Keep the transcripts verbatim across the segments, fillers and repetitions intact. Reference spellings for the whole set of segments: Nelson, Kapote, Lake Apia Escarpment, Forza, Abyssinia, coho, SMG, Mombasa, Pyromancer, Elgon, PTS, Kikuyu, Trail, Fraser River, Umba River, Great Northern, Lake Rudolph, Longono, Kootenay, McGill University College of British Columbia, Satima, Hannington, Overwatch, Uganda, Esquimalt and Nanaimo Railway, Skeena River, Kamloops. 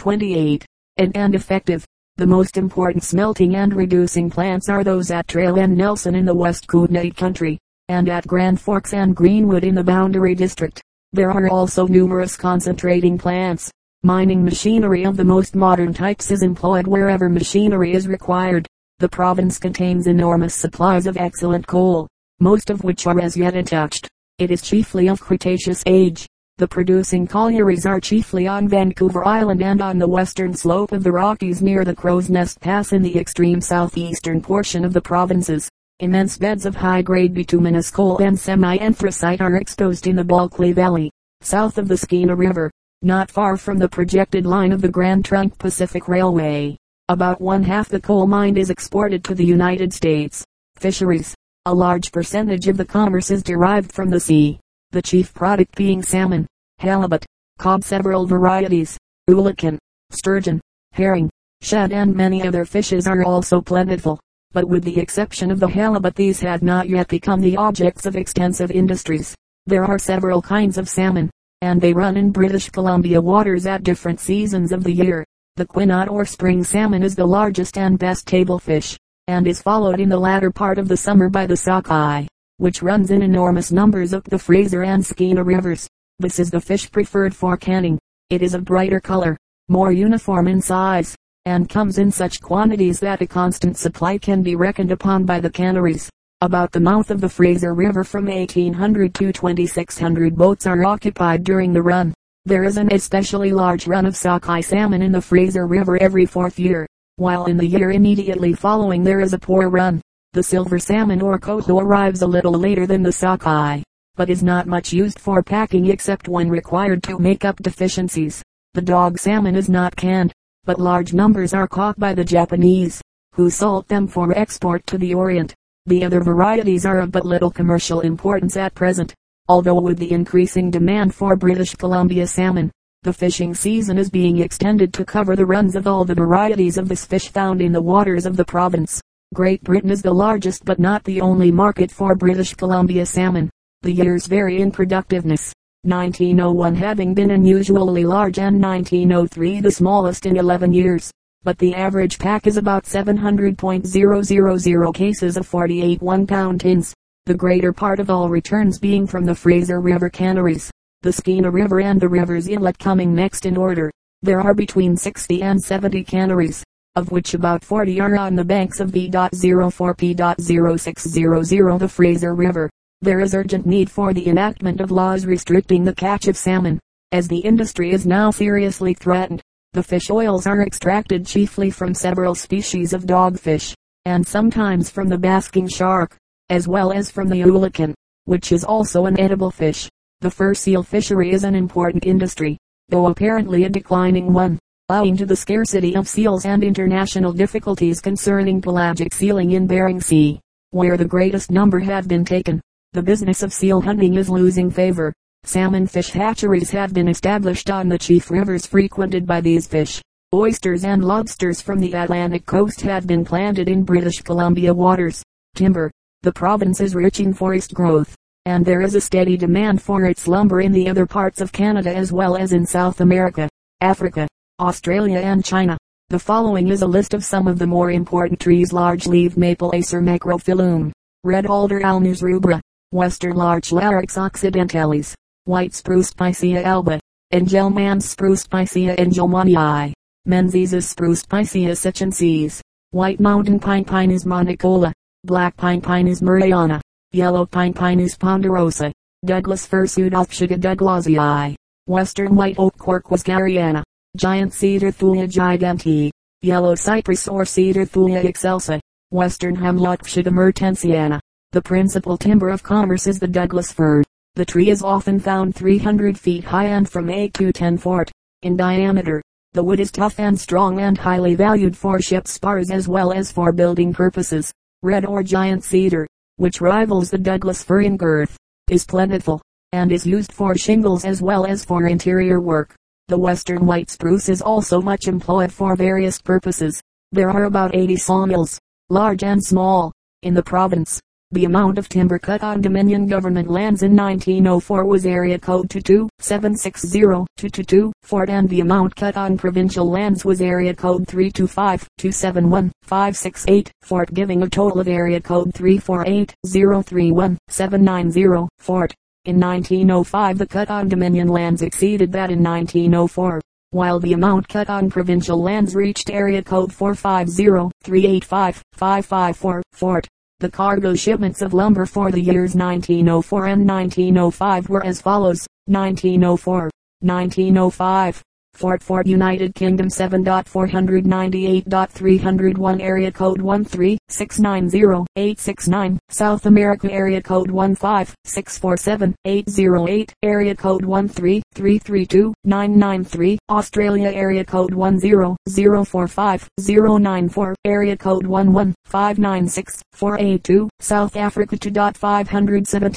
twenty-eight. And, and effective. The most important smelting and reducing plants are those at Trail and Nelson in the West Kootenay country, and at Grand Forks and Greenwood in the Boundary District. There are also numerous concentrating plants. Mining machinery of the most modern types is employed wherever machinery is required. The province contains enormous supplies of excellent coal, most of which are as yet untouched. It is chiefly of Cretaceous age. The producing collieries are chiefly on Vancouver Island and on the western slope of the Rockies near the Crow's Nest Pass in the extreme southeastern portion of the provinces. Immense beds of high-grade bituminous coal and semi-anthracite are exposed in the Bulkley Valley, south of the Skeena River, not far from the projected line of the Grand Trunk Pacific Railway. About one-half the coal mined is exported to the United States. Fisheries. A large percentage of the commerce is derived from the sea, the chief product being salmon, halibut, cod, several varieties, oolakan, sturgeon, herring, shad, and many other fishes are also plentiful, but with the exception of the halibut these have not yet become the objects of extensive industries. There are several kinds of salmon, and they run in British Columbia waters at different seasons of the year. The quinot or spring salmon is the largest and best table fish, and is followed in the latter part of the summer by the sockeye, which runs in enormous numbers up the Fraser and Skeena rivers. This is the fish preferred for canning. It is of brighter color, more uniform in size, and comes in such quantities that a constant supply can be reckoned upon by the canneries. About the mouth of the Fraser River from eighteen hundred to twenty-six hundred boats are occupied during the run. There is an especially large run of sockeye salmon in the Fraser River every fourth year, while in the year immediately following there is a poor run. The silver salmon or coho arrives a little later than the sockeye, but is not much used for packing except when required to make up deficiencies. The dog salmon is not canned, but large numbers are caught by the Japanese, who salt them for export to the Orient. The other varieties are of but little commercial importance at present, although with the increasing demand for British Columbia salmon, the fishing season is being extended to cover the runs of all the varieties of this fish found in the waters of the province. Great Britain is the largest but not the only market for British Columbia salmon. The years vary in productiveness, nineteen oh one having been unusually large and nineteen oh three the smallest in eleven years, but the average pack is about seven hundred thousand cases of forty-eight one-pound tins, the greater part of all returns being from the Fraser River canneries, the Skeena River and the river's inlet coming next in order. There are between sixty and seventy canneries, of which about forty are on the banks of V oh four P oh six hundred the Fraser River. There is urgent need for the enactment of laws restricting the catch of salmon, as the industry is now seriously threatened. The fish oils are extracted chiefly from several species of dogfish, and sometimes from the basking shark, as well as from the oolakan, which is also an edible fish. The fur seal fishery is an important industry, though apparently a declining one, owing to the scarcity of seals and international difficulties concerning pelagic sealing in Bering Sea, where the greatest number have been taken. The business of seal hunting is losing favor. Salmon fish hatcheries have been established on the chief rivers frequented by these fish. Oysters and lobsters from the Atlantic coast have been planted in British Columbia waters. Timber. The province is rich in forest growth, and there is a steady demand for its lumber in the other parts of Canada as well as in South America, Africa, Australia and China. The following is a list of some of the more important trees: large-leaved maple, Acer macrophyllum, red alder, Alnus rubra, western larch, Larix occidentalis, white spruce, Picea alba, Engelmann's spruce, Picea engelmannii, Menzies' spruce, Picea sitchensis, white mountain pine, Pinus monacola, black pine, Pinus murrayana, yellow pine, Pinus ponderosa, Douglas fir, Pseudopsiga douglasii, western white oak, Quercus cariana, giant cedar, Thuya gigantea, yellow cypress or cedar, Thuya excelsa, western hemlock, Pschiga mertensiana. The principal timber of commerce is the Douglas fir. The tree is often found three hundred feet high and from eight to ten foot in diameter. The wood is tough and strong and highly valued for ship spars as well as for building purposes. Red or giant cedar, which rivals the Douglas fir in girth, is plentiful, and is used for shingles as well as for interior work. The western white spruce is also much employed for various purposes. There are about eighty sawmills, large and small, in the province, The amount of timber cut on Dominion government lands in nineteen oh four was area code two two seven six zero two two two four, and the amount cut on provincial lands was area code three two five two seven one five six eight four, giving a total of area code three four eight zero three one seven nine zero four. In nineteen oh five the cut on Dominion lands exceeded that in nineteen oh four, while the amount cut on provincial lands reached area code four five zero three eight five five five four four. The cargo shipments of lumber for the years nineteen oh four and nineteen oh five were as follows: nineteen oh four, nineteen oh five, Fort Fort United Kingdom seven four nine eight three zero one, area code one three six nine zero eight six nine, South America area code one five six four seven eight zero eight, area code one three three three two nine nine three, Australia area code one zero zero four five zero nine four, area code one one five nine six four eight two, South Africa two five one seven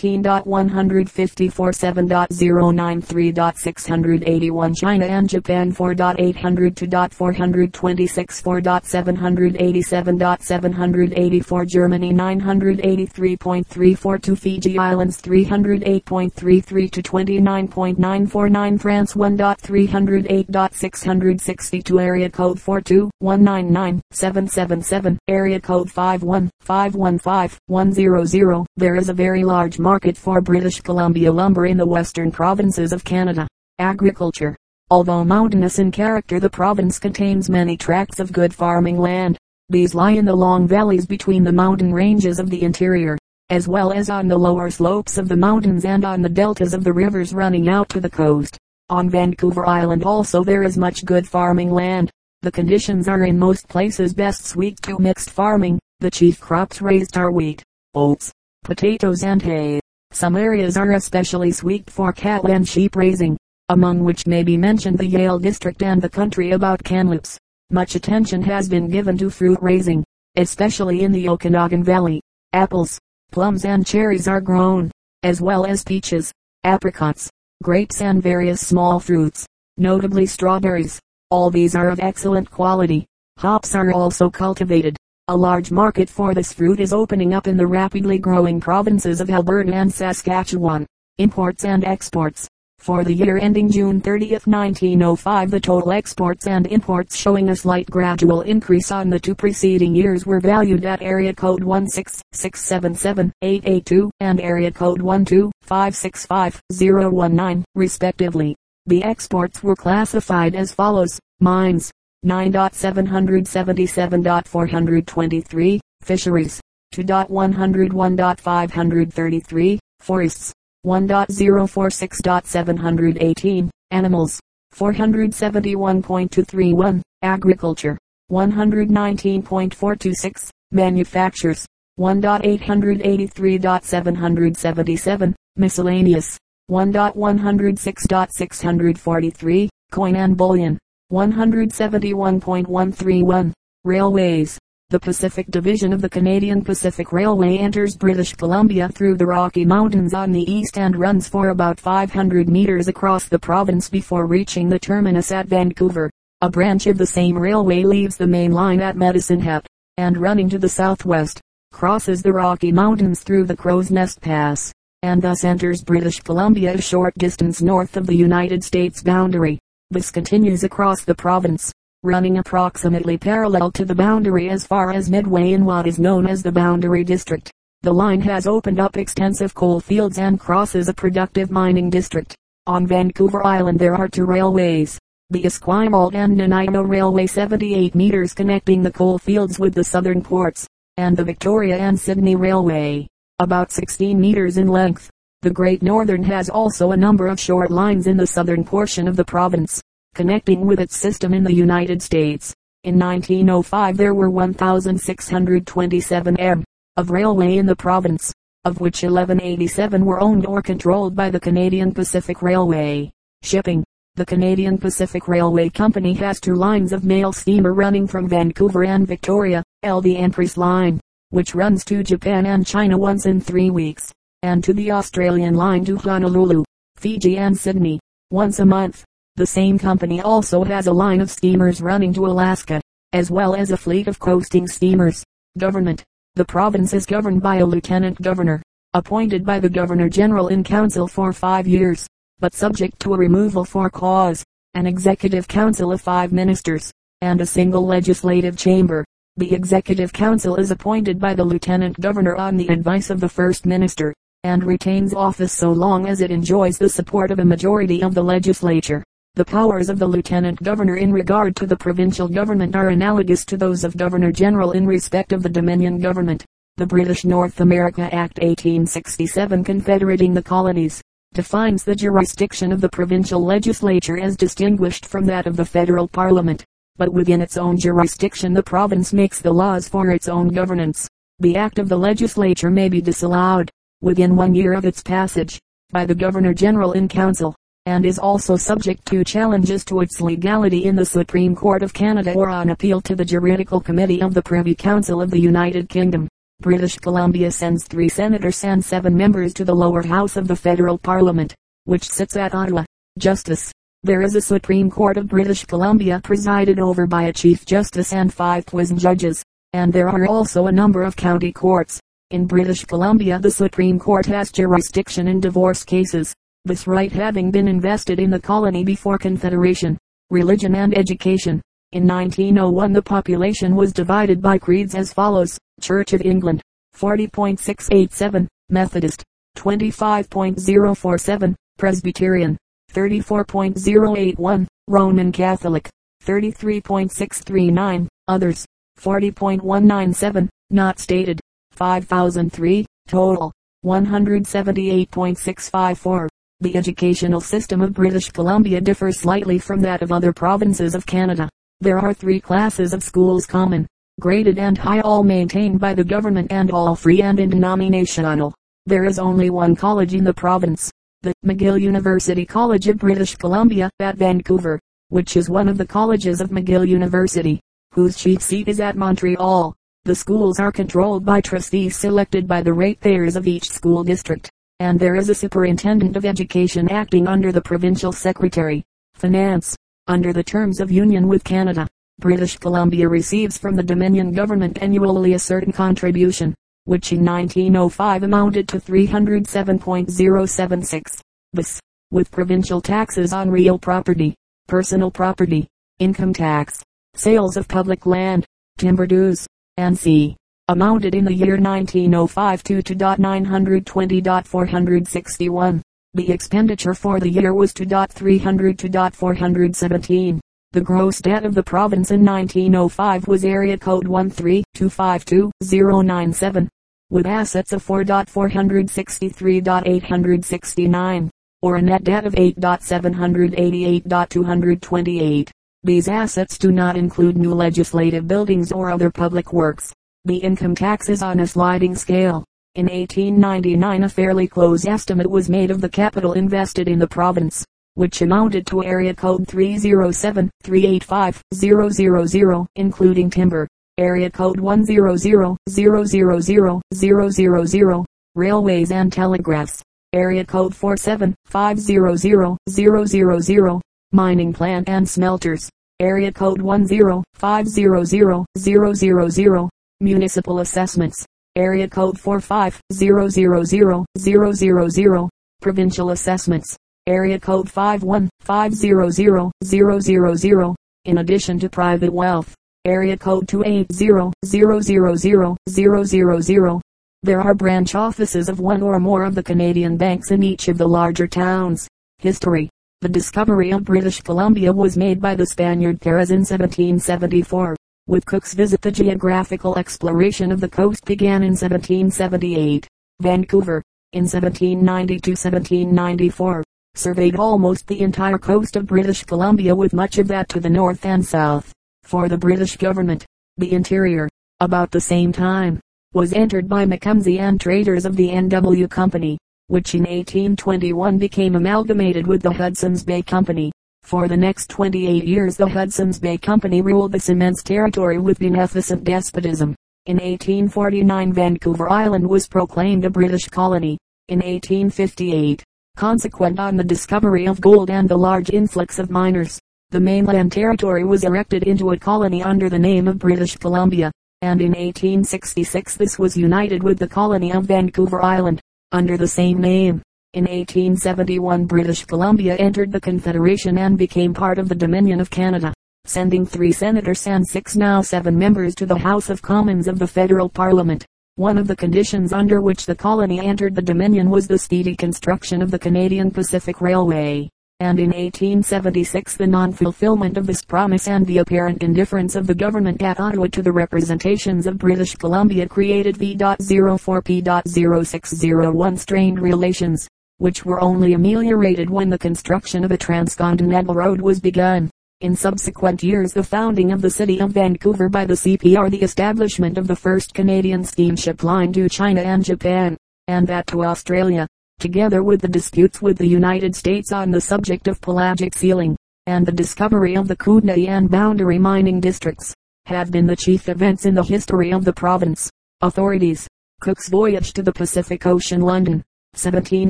one five four seven zero nine three six eight one, China and Japan Japan four eight zero two four two six four seven eight seven seven eight four, Germany nine eight three point three four two, Fiji Islands three oh eight point three three to twenty-nine point nine four nine, France one three oh eight point six six two, area code four two one nine nine seven seven seven, area code five one five one five one zero zero. There is a very large market for British Columbia lumber in the western provinces of Canada. Agriculture. Although mountainous in character, the province contains many tracts of good farming land. These lie in the long valleys between the mountain ranges of the interior, as well as on the lower slopes of the mountains and on the deltas of the rivers running out to the coast. On Vancouver Island also there is much good farming land. The conditions are in most places best suited to mixed farming. The chief crops raised are wheat, oats, potatoes and hay. Some areas are especially suited for cattle and sheep raising, among which may be mentioned the Yale district and the country about Kamloops. Much attention has been given to fruit raising, especially in the Okanagan Valley. Apples, plums and cherries are grown, as well as peaches, apricots, grapes and various small fruits, notably strawberries. All these are of excellent quality. Hops are also cultivated. A large market for this fruit is opening up in the rapidly growing provinces of Alberta and Saskatchewan. Imports and exports. For the year ending June thirtieth nineteen oh five, the total exports and imports, showing a slight gradual increase on the two preceding years, were valued at area code one six six seven seven eight eight two and area code one two five six five zero one nine, respectively. The exports were classified as follows: mines, nine thousand seven hundred seventy-seven thousand four hundred twenty-three, fisheries, two thousand one hundred one thousand five hundred thirty-three, forests, one thousand forty-six thousand seven hundred eighteen, animals, four hundred seventy-one thousand two hundred thirty-one, agriculture, one hundred nineteen thousand four hundred twenty-six, manufactures, one thousand eight hundred eighty-three thousand seven hundred seventy-seven, miscellaneous, one thousand one hundred six thousand six hundred forty-three, coin and bullion, one hundred seventy-one thousand one hundred thirty-one, railways. The Pacific Division of the Canadian Pacific Railway enters British Columbia through the Rocky Mountains on the east and runs for about five hundred meters across the province before reaching the terminus at Vancouver. A branch of the same railway leaves the main line at Medicine Hat, and running to the southwest, crosses the Rocky Mountains through the Crow's Nest Pass, and thus enters British Columbia a short distance north of the United States boundary. This continues across the province, running approximately parallel to the boundary as far as midway in what is known as the Boundary District. The line has opened up extensive coal fields and crosses a productive mining district. On Vancouver Island there are two railways: the Esquimalt and Nanaimo Railway, seventy-eight meters, connecting the coal fields with the southern ports, and the Victoria and Sydney Railway, about sixteen meters in length. The Great Northern has also a number of short lines in the southern portion of the province, connecting with its system in the United States. In nineteen oh five there were one thousand six hundred twenty-seven miles of railway in the province, of which eleven eighty-seven were owned or controlled by the Canadian Pacific Railway. Shipping. The Canadian Pacific Railway Company has two lines of mail steamer running from Vancouver and Victoria, the Empress Line, which runs to Japan and China once in three weeks, and to the Australian Line to Honolulu, Fiji and Sydney, once a month. The same company also has a line of steamers running to Alaska, as well as a fleet of coasting steamers. Government. The province is governed by a lieutenant governor, appointed by the governor-general in council for five years, but subject to a removal for cause, an executive council of five ministers, and a single legislative chamber. The executive council is appointed by the lieutenant governor on the advice of the first minister, and retains office so long as it enjoys the support of a majority of the legislature. The powers of the lieutenant governor in regard to the provincial government are analogous to those of governor-general in respect of the Dominion government. The British North America Act eighteen sixty-seven, confederating the colonies, defines the jurisdiction of the provincial legislature as distinguished from that of the federal parliament, but within its own jurisdiction the province makes the laws for its own governance. The act of the legislature may be disallowed, within one year of its passage, by the governor-general in council, and is also subject to challenges to its legality in the Supreme Court of Canada or on appeal to the Juridical Committee of the Privy Council of the United Kingdom. British Columbia sends three senators and seven members to the lower house of the federal parliament, which sits at Ottawa. Justice. There is a Supreme Court of British Columbia presided over by a Chief Justice and five quorum judges, and there are also a number of county courts. In British Columbia the Supreme Court has jurisdiction in divorce cases, this right having been invested in the colony before Confederation. Religion and education. In nineteen oh one the population was divided by creeds as follows: Church of England, forty point six eight seven, Methodist, twenty-five point zero four seven, Presbyterian, thirty-four point zero eight one, Roman Catholic, thirty-three point six three nine, others, forty point one nine seven, not stated, five thousand three, total, one hundred seventy-eight point six five four. The educational system of British Columbia differs slightly from that of other provinces of Canada. There are three classes of schools: common, graded and high, all maintained by the government and all free and non-denominational. There is only one college in the province, the McGill University College of British Columbia at Vancouver, which is one of the colleges of McGill University, whose chief seat is at Montreal. The schools are controlled by trustees selected by the ratepayers of each school district, and there is a superintendent of education acting under the provincial secretary. Finance. Under the terms of union with Canada, British Columbia receives from the Dominion government annually a certain contribution, which in nineteen oh five amounted to three hundred seven point zero seven six. This, with provincial taxes on real property, personal property, income tax, sales of public land, timber dues, and sea, amounted in the year nineteen oh five to two thousand nine hundred twenty thousand four hundred sixty-one. The expenditure for the year was two thousand three hundred thousand four hundred seventeen. The gross debt of the province in nineteen oh five was area code one three two five two zero nine seven, with assets of four thousand four hundred sixty-three thousand eight hundred sixty-nine, or a net debt of eight thousand seven hundred eighty-eight thousand two hundred twenty-eight. These assets do not include new legislative buildings or other public works. The income tax is on a sliding scale. In eighteen ninety-nine a fairly close estimate was made of the capital invested in the province, which amounted to area code three zero seven three eight five zero zero zero, including timber, area code one zero zero zero zero zero zero zero zero, railways and telegraphs, area code four seven five zero zero zero zero zero, mining plant and smelters, area code one zero five zero zero zero zero zero, municipal assessments, area code four five zero zero zero zero zero zero, provincial assessments, area code five one five zero zero zero zero zero, in addition to private wealth, area code two eight zero zero zero zero zero zero. There are branch offices of one or more of the Canadian banks in each of the larger towns. History. The discovery of British Columbia was made by the Spaniard Perez in seventeen seventy-four. With Cook's visit the geographical exploration of the coast began in seventeen seventy-eight. Vancouver, in seventeen ninety-two to seventeen ninety-four, surveyed almost the entire coast of British Columbia, with much of that to the north and south, for the British government. The interior, about the same time, was entered by Mackenzie and traders of the N W Company, which in eighteen twenty-one became amalgamated with the Hudson's Bay Company. For the next twenty-eight years the Hudson's Bay Company ruled this immense territory with beneficent despotism. In eighteen forty-nine Vancouver Island was proclaimed a British colony. In eighteen fifty-eight, consequent on the discovery of gold and the large influx of miners, the mainland territory was erected into a colony under the name of British Columbia, and in eighteen sixty-six this was united with the colony of Vancouver Island, under the same name. In eighteen seventy-one British Columbia entered the Confederation and became part of the Dominion of Canada, sending three senators and six now seven members to the House of Commons of the Federal Parliament. One of the conditions under which the colony entered the Dominion was the speedy construction of the Canadian Pacific Railway, and in eighteen seventy-six the non-fulfillment of this promise and the apparent indifference of the government at Ottawa to the representations of British Columbia created V oh four P oh six oh one strained relations, which were only ameliorated when the construction of a transcontinental road was begun. In subsequent years the founding of the city of Vancouver by the C P R, the establishment of the first Canadian steamship line to China and Japan, and that to Australia, together with the disputes with the United States on the subject of pelagic sealing, and the discovery of the Kootenay and Boundary mining districts, have been the chief events in the history of the province. Authorities. Cook's Voyage to the Pacific Ocean, London, seventeen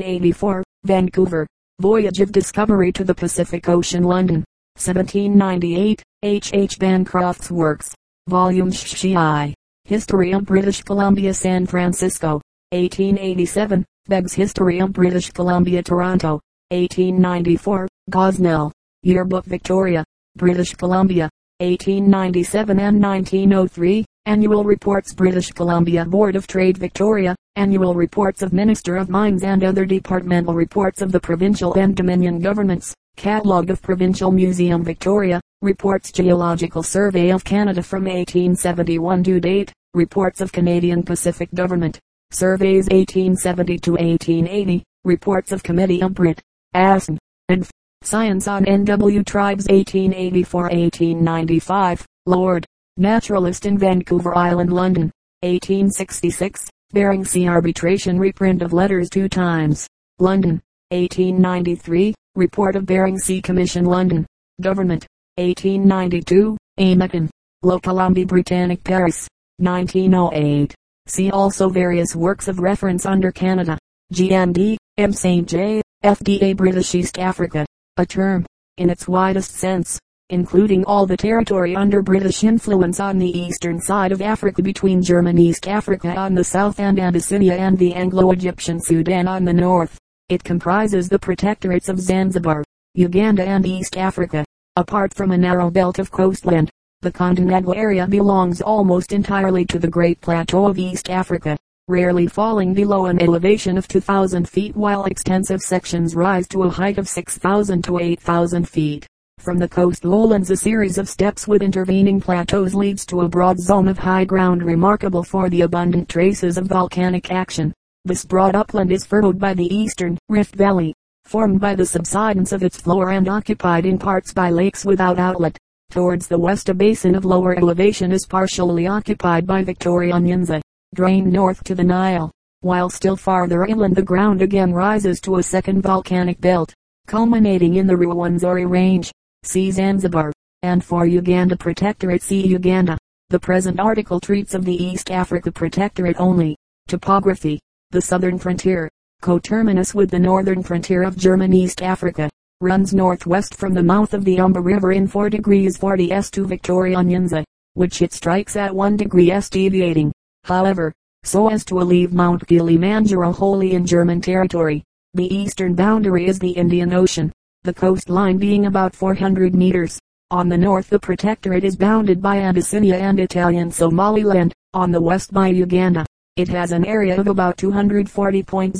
eighty-four, Vancouver, Voyage of Discovery to the Pacific Ocean, London, seventeen ninety-eight, H. H. Bancroft's Works, Volume six, History of British Columbia, San Francisco, eighteen eighty-seven, Begg's History of British Columbia, Toronto, eighteen ninety-four, Gosnell, Yearbook Victoria, British Columbia, eighteen ninety-seven and nineteen oh three, Annual Reports British Columbia Board of Trade Victoria, Annual Reports of Minister of Mines and other departmental reports of the provincial and Dominion governments, Catalogue of Provincial Museum Victoria, Reports Geological Survey of Canada from eighteen seventy-one due date, Reports of Canadian Pacific Government, Surveys eighteen seventy to eighteen eighty, Reports of Committee of Brit, Aston, and Science on N W Tribes eighteen eighty-four to eighteen ninety-five, Lord, Naturalist in Vancouver Island, London, eighteen sixty-six, Bering Sea Arbitration reprint of letters two times, London, eighteen ninety-three, Report of Bering Sea Commission, London, Government, eighteen ninety-two, Ameton, La Colombie Britannique, Paris, nineteen oh eight. See also various works of reference under Canada, G M D, M. Saint J., F D A. British East Africa, a term, in its widest sense, including all the territory under British influence on the eastern side of Africa between German East Africa on the south and Abyssinia and the Anglo-Egyptian Sudan on the north. It comprises the protectorates of Zanzibar, Uganda and East Africa. Apart from a narrow belt of coastland, the continental area belongs almost entirely to the Great Plateau of East Africa, rarely falling below an elevation of two thousand feet while extensive sections rise to a height of six thousand to eight thousand feet. From the coast lowlands a series of steppes with intervening plateaus leads to a broad zone of high ground remarkable for the abundant traces of volcanic action. This broad upland is furrowed by the eastern Rift Valley, formed by the subsidence of its flora and occupied in parts by lakes without outlet. Towards the west a basin of lower elevation is partially occupied by Victoria Nyanza, drained north to the Nile, while still farther inland the ground again rises to a second volcanic belt, culminating in the Ruwenzori Range. See Zanzibar, and for Uganda Protectorate see Uganda. The present article treats of the East Africa Protectorate only. Topography. The southern frontier, coterminous with the northern frontier of German East Africa, runs northwest from the mouth of the Umba River in four degrees forty south to Victoria Nyanza, which it strikes at one degree south, deviating, however, so as to leave Mount Kilimanjaro wholly in German territory. The eastern boundary is the Indian Ocean, the coastline being about four hundred meters. On the north the protectorate is bounded by Abyssinia and Italian Somaliland, on the west by Uganda. It has an area of about two hundred forty thousand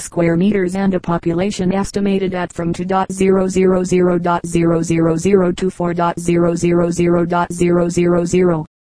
square meters and a population estimated at from two thousand to four thousand,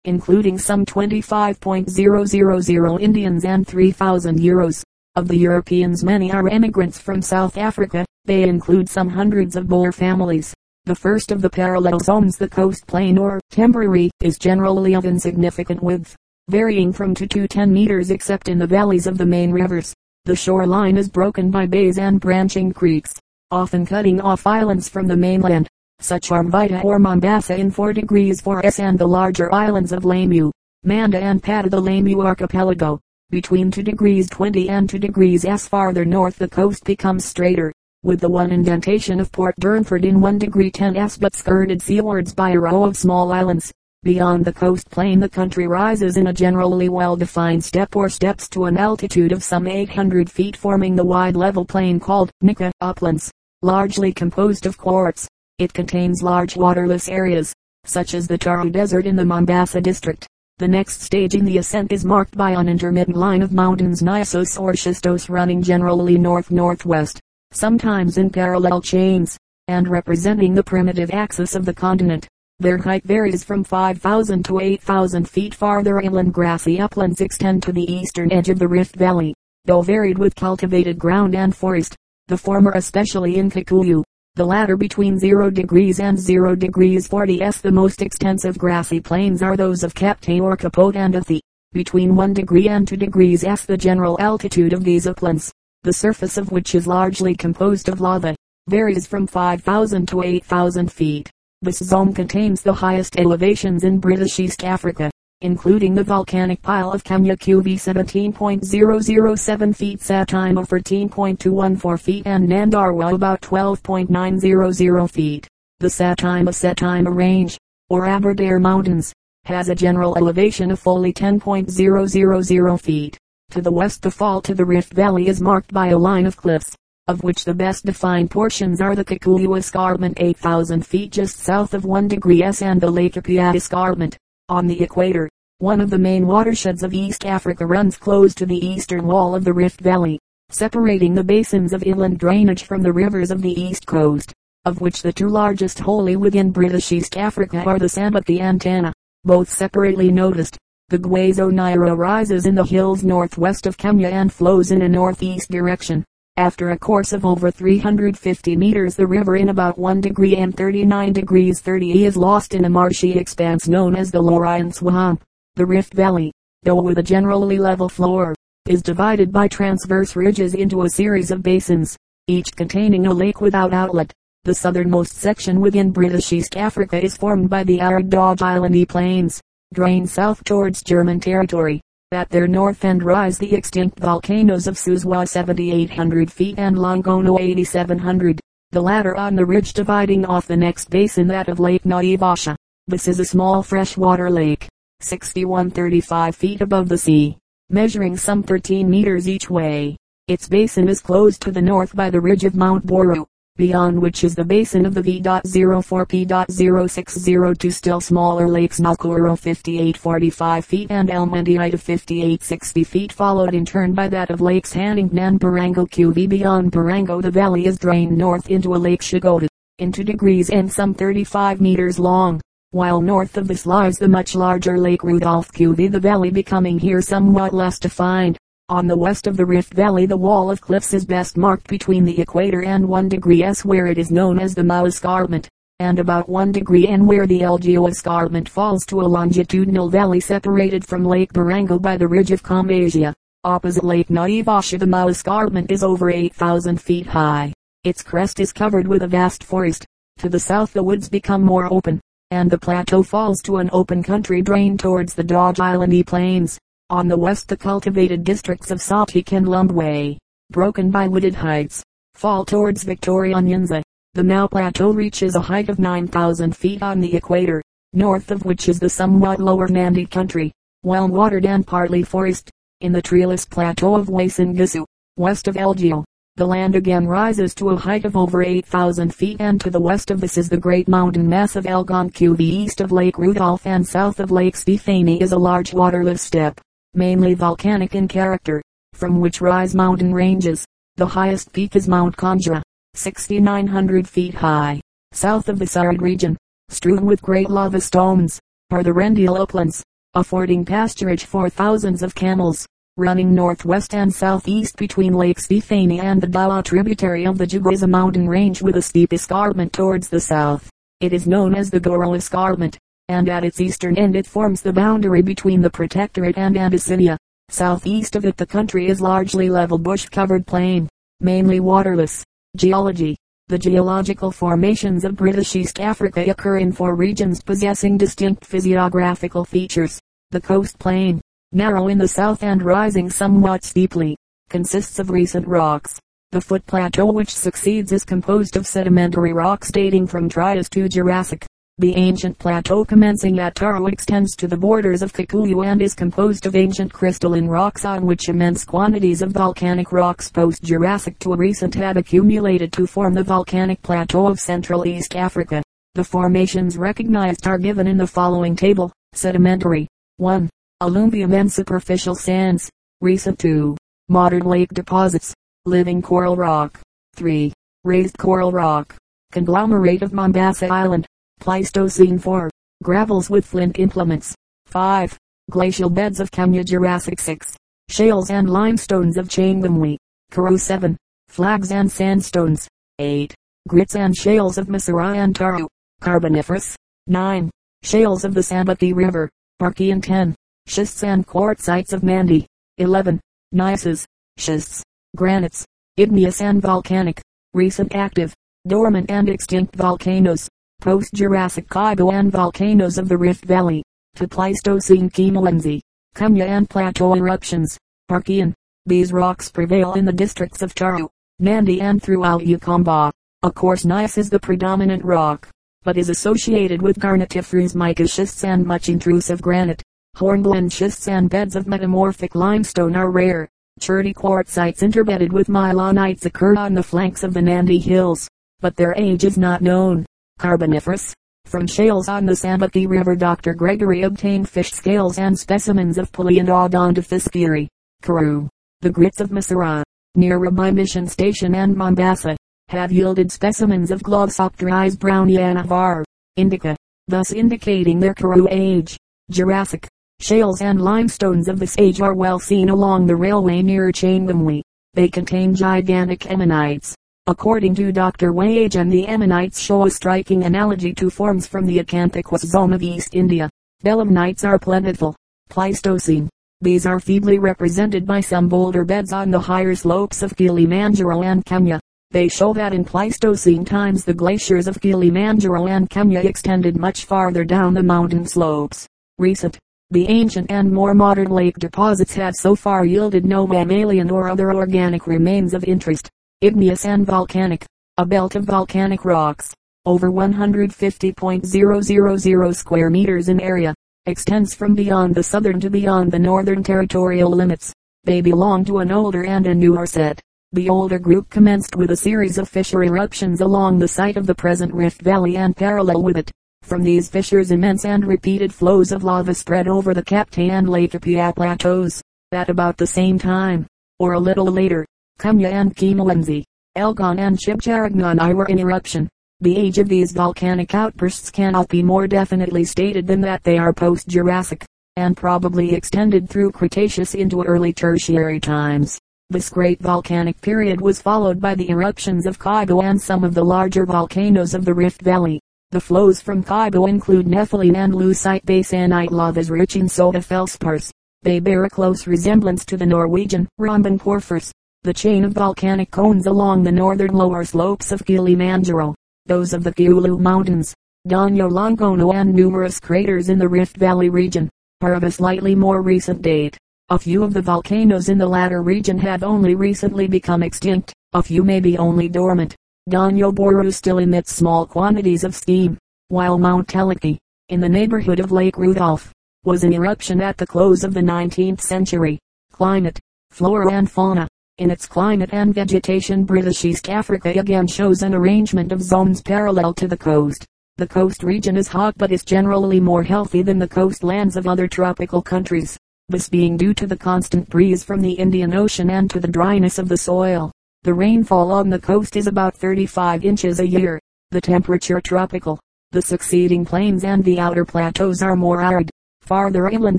including some twenty-five thousand Indians and three thousand Euros. Of the Europeans many are emigrants from South Africa, they include some hundreds of Boer families. The first of the parallel zones, the coast plain or temporary, is generally of insignificant width, varying from two to ten meters except in the valleys of the main rivers. The shoreline is broken by bays and branching creeks, often cutting off islands from the mainland. Such are Mvita or Mombasa in four degrees four south and the larger islands of Lamu, Manda and Pata, the Lamu archipelago. Between two degrees twenty and two degrees south farther north the coast becomes straighter, with the one indentation of Port Durnford in one degree ten south but skirted seawards by a row of small islands. Beyond the coast plain the country rises in a generally well-defined step or steps to an altitude of some eight hundred feet, forming the wide level plain called mica uplands, largely composed of quartz. It contains large waterless areas, such as the Taro Desert in the Mombasa district. The next stage in the ascent is marked by an intermittent line of mountains, gneissos or schistose, running generally north-northwest, sometimes in parallel chains, and representing the primitive axis of the continent. Their height varies from five thousand to eight thousand feet. Farther inland, grassy uplands extend to the eastern edge of the Rift Valley, though varied with cultivated ground and forest, the former especially in Kikuyu, the latter between zero degrees and zero degrees forty south. The most extensive grassy plains are those of Kapte or Kapote and Athi, between one degree and two degrees south. The general altitude of these uplands, the surface of which is largely composed of lava, varies from five thousand to eight thousand feet. This zone contains the highest elevations in British East Africa, including the volcanic pile of Kenya Q V seventeen thousand seven feet, Satima fourteen thousand two hundred fourteen feet, and Nandarwa about twelve thousand nine hundred feet. The Satima Satima Range, or Aberdare Mountains, has a general elevation of fully ten thousand feet. To the west, the fall to the Rift Valley is marked by a line of cliffs, of which the best defined portions are the Kikuyu Escarpment eight thousand feet just south of one degree south and the Lake Apia Escarpment. On the equator, one of the main watersheds of East Africa runs close to the eastern wall of the Rift Valley, separating the basins of inland drainage from the rivers of the east coast, of which the two largest wholly within British East Africa are the Sambati and Tana, both separately noticed. The Gwezo Naira rises in the hills northwest of Kenya and flows in a northeast direction. After a course of over three hundred fifty meters, the river in about one degree and thirty-nine degrees thirty south is lost in a marshy expanse known as the Lorian Swamp. The Rift Valley, though with a generally level floor, is divided by transverse ridges into a series of basins, each containing a lake without outlet. The southernmost section within British East Africa is formed by the arid Dodge Islandy Plains, drained south towards German territory. At their north end rise the extinct volcanoes of Suswa seven thousand eight hundred feet and Longono eight thousand seven hundred, the latter on the ridge dividing off the next basin, that of Lake Naivasha. This is a small freshwater lake, six thousand one hundred thirty-five feet above the sea, measuring some thirteen meters each way. Its basin is closed to the north by the ridge of Mount Boru, beyond which is the basin of the V zero four P zero six zero two. Two still smaller lakes, Nakuro fifty-eight forty-five feet and El Mendieta fifty-eight sixty feet, followed in turn by that of Lakes Hannington and Baringo Q V. Beyond Baringo the valley is drained north into a Lake Shigoda, in two degrees and some thirty-five meters long, while north of this lies the much larger Lake Rudolph Q V, the valley becoming here somewhat less defined. On the west of the Rift Valley the wall of cliffs is best marked between the equator and one degree south, where it is known as the Mau Escarpment, and about one degree south where the Elgeo Escarpment falls to a longitudinal valley separated from Lake Baringo by the ridge of Combasia. Opposite Lake Naivasha the Mau Escarpment is over eight thousand feet high. Its crest is covered with a vast forest. To the south the woods become more open, and the plateau falls to an open country drained towards the Dodge Islandy Plains. On the west the cultivated districts of Sotik and Lumbway, broken by wooded heights, fall towards Victoria Nyanza. The Mau Plateau reaches a height of nine thousand feet on the equator, north of which is the somewhat lower Nandi country, well watered and partly forest. In the treeless plateau of Wasingisu, west of Elgeo, the land again rises to a height of over eight thousand feet, and to the west of this is the great mountain mass of Elgon Q V. East of Lake Rudolph and south of Lake Stefani is a large waterless steppe, mainly volcanic in character, from which rise mountain ranges. The highest peak is Mount Kanja, six thousand nine hundred feet high. South of this arid region, strewn with great lava stones, are the Rendial Uplands, affording pasturage for thousands of camels, running northwest and southeast between Lake Stefani and the Dawa tributary of the Juga is a mountain range with a steep escarpment towards the south. It is known as the Goro Escarpment, and at its eastern end it forms the boundary between the Protectorate and Abyssinia. Southeast of it the country is largely level bush-covered plain, mainly waterless. Geology. The geological formations of British East Africa occur in four regions possessing distinct physiographical features. The coast plain, narrow in the south and rising somewhat steeply, consists of recent rocks. The foot plateau which succeeds is composed of sedimentary rocks dating from Trias to Jurassic. The ancient plateau commencing at Taro extends to the borders of Kikuyu and is composed of ancient crystalline rocks on which immense quantities of volcanic rocks post-Jurassic to recent have accumulated to form the volcanic plateau of Central East Africa. The formations recognized are given in the following table. Sedimentary. one. Alluvium and superficial sands. Recent to modern lake deposits. Living coral rock. three. Raised coral rock. Conglomerate of Mombasa Island. Pleistocene. four. Gravels with flint implements. five. Glacial beds of Kenya. Jurassic. six. Shales and limestones of Changamwe. Karo. seven. Flags and sandstones. eight. Grits and shales of Masurai and Taru. Carboniferous. nine. Shales of the Sambathi River. Archean. ten. Schists and quartzites of Mandi. eleven. Gneisses, schists, granites, igneous and volcanic. Recent active, dormant and extinct volcanoes. Post-Jurassic Kigo and volcanoes of the Rift Valley. To Pleistocene Kimwanzi, Kenya and plateau eruptions. Archean. These rocks prevail in the districts of Taru, Nandi and throughout Ukomba. Of course, gneiss is the predominant rock, but is associated with garnetiferous mica schists and much intrusive granite. Hornblende schists and beds of metamorphic limestone are rare. Cherty quartzites interbedded with mylonites occur on the flanks of the Nandi Hills, but their age is not known. Carboniferous. From shales on the Sambathi River, Doctor Gregory obtained fish scales and specimens of Palaeodon fisciri. Karoo. The grits of Masurai, near Rabai Mission Station and Mombasa, have yielded specimens of Glossopteris browni and avar, indica, thus indicating their Karoo age. Jurassic. Shales and limestones of this age are well seen along the railway near Changamwe. They contain gigantic ammonites. According to Doctor Wage, and the ammonites show a striking analogy to forms from the Acanthicus zone of East India. Belemnites are plentiful. Pleistocene. These are feebly represented by some boulder beds on the higher slopes of Kilimanjaro and Kenya. They show that in Pleistocene times the glaciers of Kilimanjaro and Kenya extended much farther down the mountain slopes. Recent. The ancient and more modern lake deposits have so far yielded no mammalian or other organic remains of interest. Igneous and volcanic. A belt of volcanic rocks, over one hundred fifty thousand square meters in area, extends from beyond the southern to beyond the northern territorial limits. They belong to an older and a newer set. The older group commenced with a series of fissure eruptions along the site of the present Rift Valley and parallel with it. From these fissures immense and repeated flows of lava spread over the Kapte and Lake Apia plateaus. At about the same time, or a little later, Kenya and Kimwanzi, Elgon and Chibcharagnani were in eruption. The age of these volcanic outbursts cannot be more definitely stated than that they are post-Jurassic, and probably extended through Cretaceous into early Tertiary times. This great volcanic period was followed by the eruptions of Kigo and some of the larger volcanoes of the Rift Valley. The flows from Kibo include nepheline and leucite basanite lavas rich in soda feldspars. They bear a close resemblance to the Norwegian Romben porphyrs. The chain of volcanic cones along the northern lower slopes of Kilimanjaro, those of the Kiulu Mountains, Danyolongono and numerous craters in the Rift Valley region, are of a slightly more recent date. A few of the volcanoes in the latter region have only recently become extinct, a few may be only dormant. Danyoboru still emits small quantities of steam, while Mount Teleki, in the neighborhood of Lake Rudolph, was in eruption at the close of the nineteenth century. Climate, flora and fauna. In its climate and vegetation, British East Africa again shows an arrangement of zones parallel to the coast. The coast region is hot but is generally more healthy than the coastlands of other tropical countries, this being due to the constant breeze from the Indian Ocean and to the dryness of the soil. The rainfall on the coast is about thirty-five inches a year. The temperature tropical. The succeeding plains and the outer plateaus are more arid. Farther inland,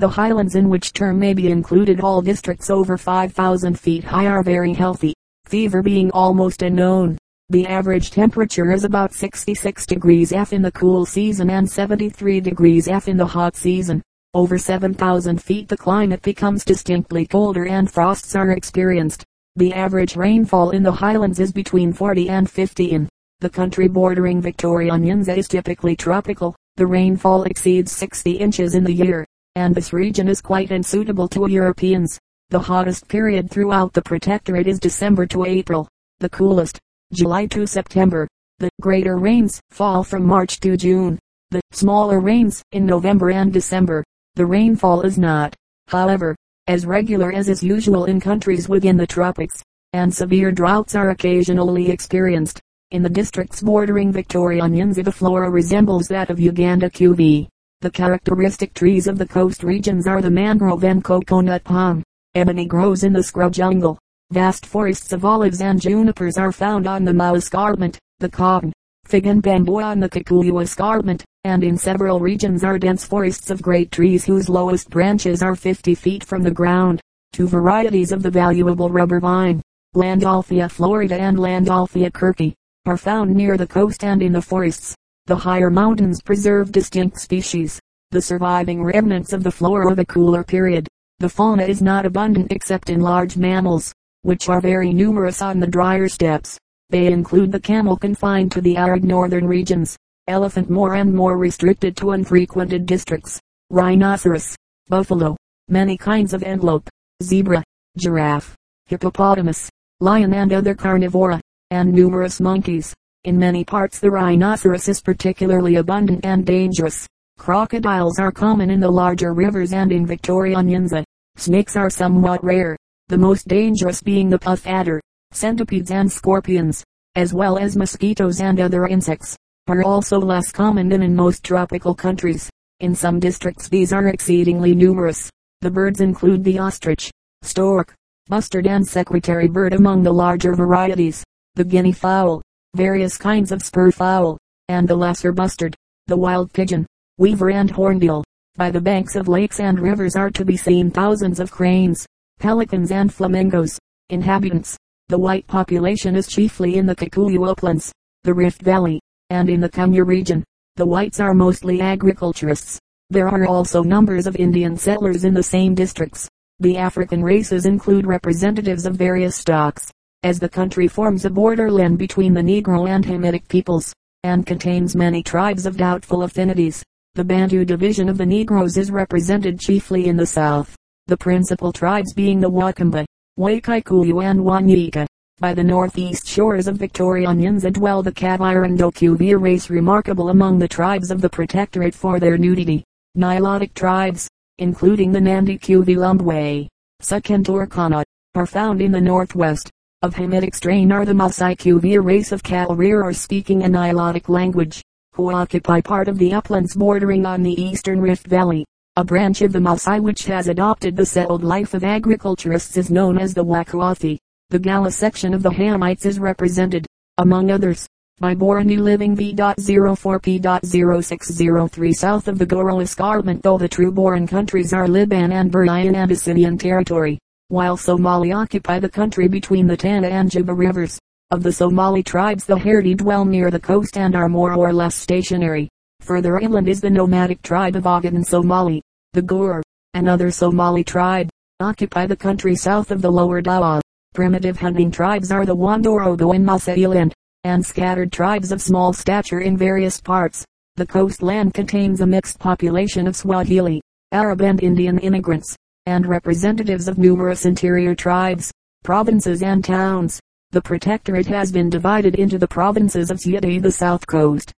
the highlands, in which term may be included all districts over five thousand feet high, are very healthy, fever being almost unknown. The average temperature is about sixty-six degrees Fahrenheit in the cool season and seventy-three degrees Fahrenheit in the hot season. Over seven thousand feet the climate becomes distinctly colder and frosts are experienced. The average rainfall in the highlands is between forty and fifty inches. The country bordering Victoria and Nyanza is typically tropical. The rainfall exceeds sixty inches in the year, and this region is quite unsuitable to Europeans. The hottest period throughout the protectorate is December to April, the coolest, July to September. The greater rains fall from March to June. the smaller rains in November and December. The rainfall is not, however, as regular as is usual in countries within the tropics, and severe droughts are occasionally experienced. In the districts bordering Victoria and Nyanza, the flora resembles that of Uganda Q V. The characteristic trees of the coast regions are the mangrove and coconut palm. Ebony grows in the scrub jungle. Vast forests of olives and junipers are found on the Mau Escarpment. The cotton, fig and bamboo on the Kikuyu Escarpment, and in several regions are dense forests of great trees whose lowest branches are fifty feet from the ground. Two varieties of the valuable rubber vine, Landolphia florida and Landolphia kirki, are found near the coast and in the forests. The higher mountains preserve distinct species, the surviving remnants of the flora of a cooler period. The fauna is not abundant except in large mammals, which are very numerous on the drier steppes. They include the camel, confined to the arid northern regions, elephant more and more restricted to unfrequented districts, rhinoceros, buffalo, many kinds of antelope, zebra, giraffe, hippopotamus, lion and other carnivora, and numerous monkeys. In many parts the rhinoceros is particularly abundant and dangerous. Crocodiles are common in the larger rivers and in Victoria and Nyanza. Snakes are somewhat rare, the most dangerous being the puff adder. Centipedes and scorpions, as well as mosquitoes and other insects, are also less common than in most tropical countries. In some districts these are exceedingly numerous. The birds include the ostrich, stork, bustard and secretary bird among the larger varieties, the guinea fowl, various kinds of spur fowl, and the lesser bustard. The wild pigeon, weaver and hornbill. By the banks of lakes and rivers are to be seen thousands of cranes, pelicans and flamingos. Inhabitants, the white population is chiefly in the Kikuyu uplands, the Rift Valley, and in the Kenya region. The whites are mostly agriculturists. There are also numbers of Indian settlers in the same districts. The African races include representatives of various stocks, as the country forms a borderland between the Negro and Hamitic peoples, and contains many tribes of doubtful affinities. The Bantu division of the Negroes is represented chiefly in the south, the principal tribes being the Wakamba, Wakikuyu and Wanyika. By the northeast shores of Victoria and Nyanza dwell the Kavirondo Q V race, remarkable among the tribes of the Protectorate for their nudity. Nilotic tribes, including the Nandi Q V Lumbwe, Sukentor Kana, are found in the northwest. Of Hamitic strain are the Maasai Q V race of Kalrir, or speaking a Nilotic language, who occupy part of the uplands bordering on the eastern Rift Valley. A branch of the Maasai which has adopted the settled life of agriculturists is known as the Wakwafi. The Gala section of the Hamites is represented, among others, by Borani living v point zero four p point zero six zero three south of the Goro Escarpment, though the true Boran countries are Liban and Berai in Abyssinian territory, while Somali occupy the country between the Tana and Juba rivers. Of the Somali tribes the Herdi dwell near the coast and are more or less stationary. Further inland is the nomadic tribe of Ogaden Somali. The Gur, another Somali tribe, occupy the country south of the lower Dawa. Primitive hunting tribes are the Wandorogo and Masaeland, and scattered tribes of small stature in various parts. The coastland contains a mixed population of Swahili, Arab and Indian immigrants, and representatives of numerous interior tribes, provinces and towns. The protectorate has been divided into the provinces of Siete, the south coast,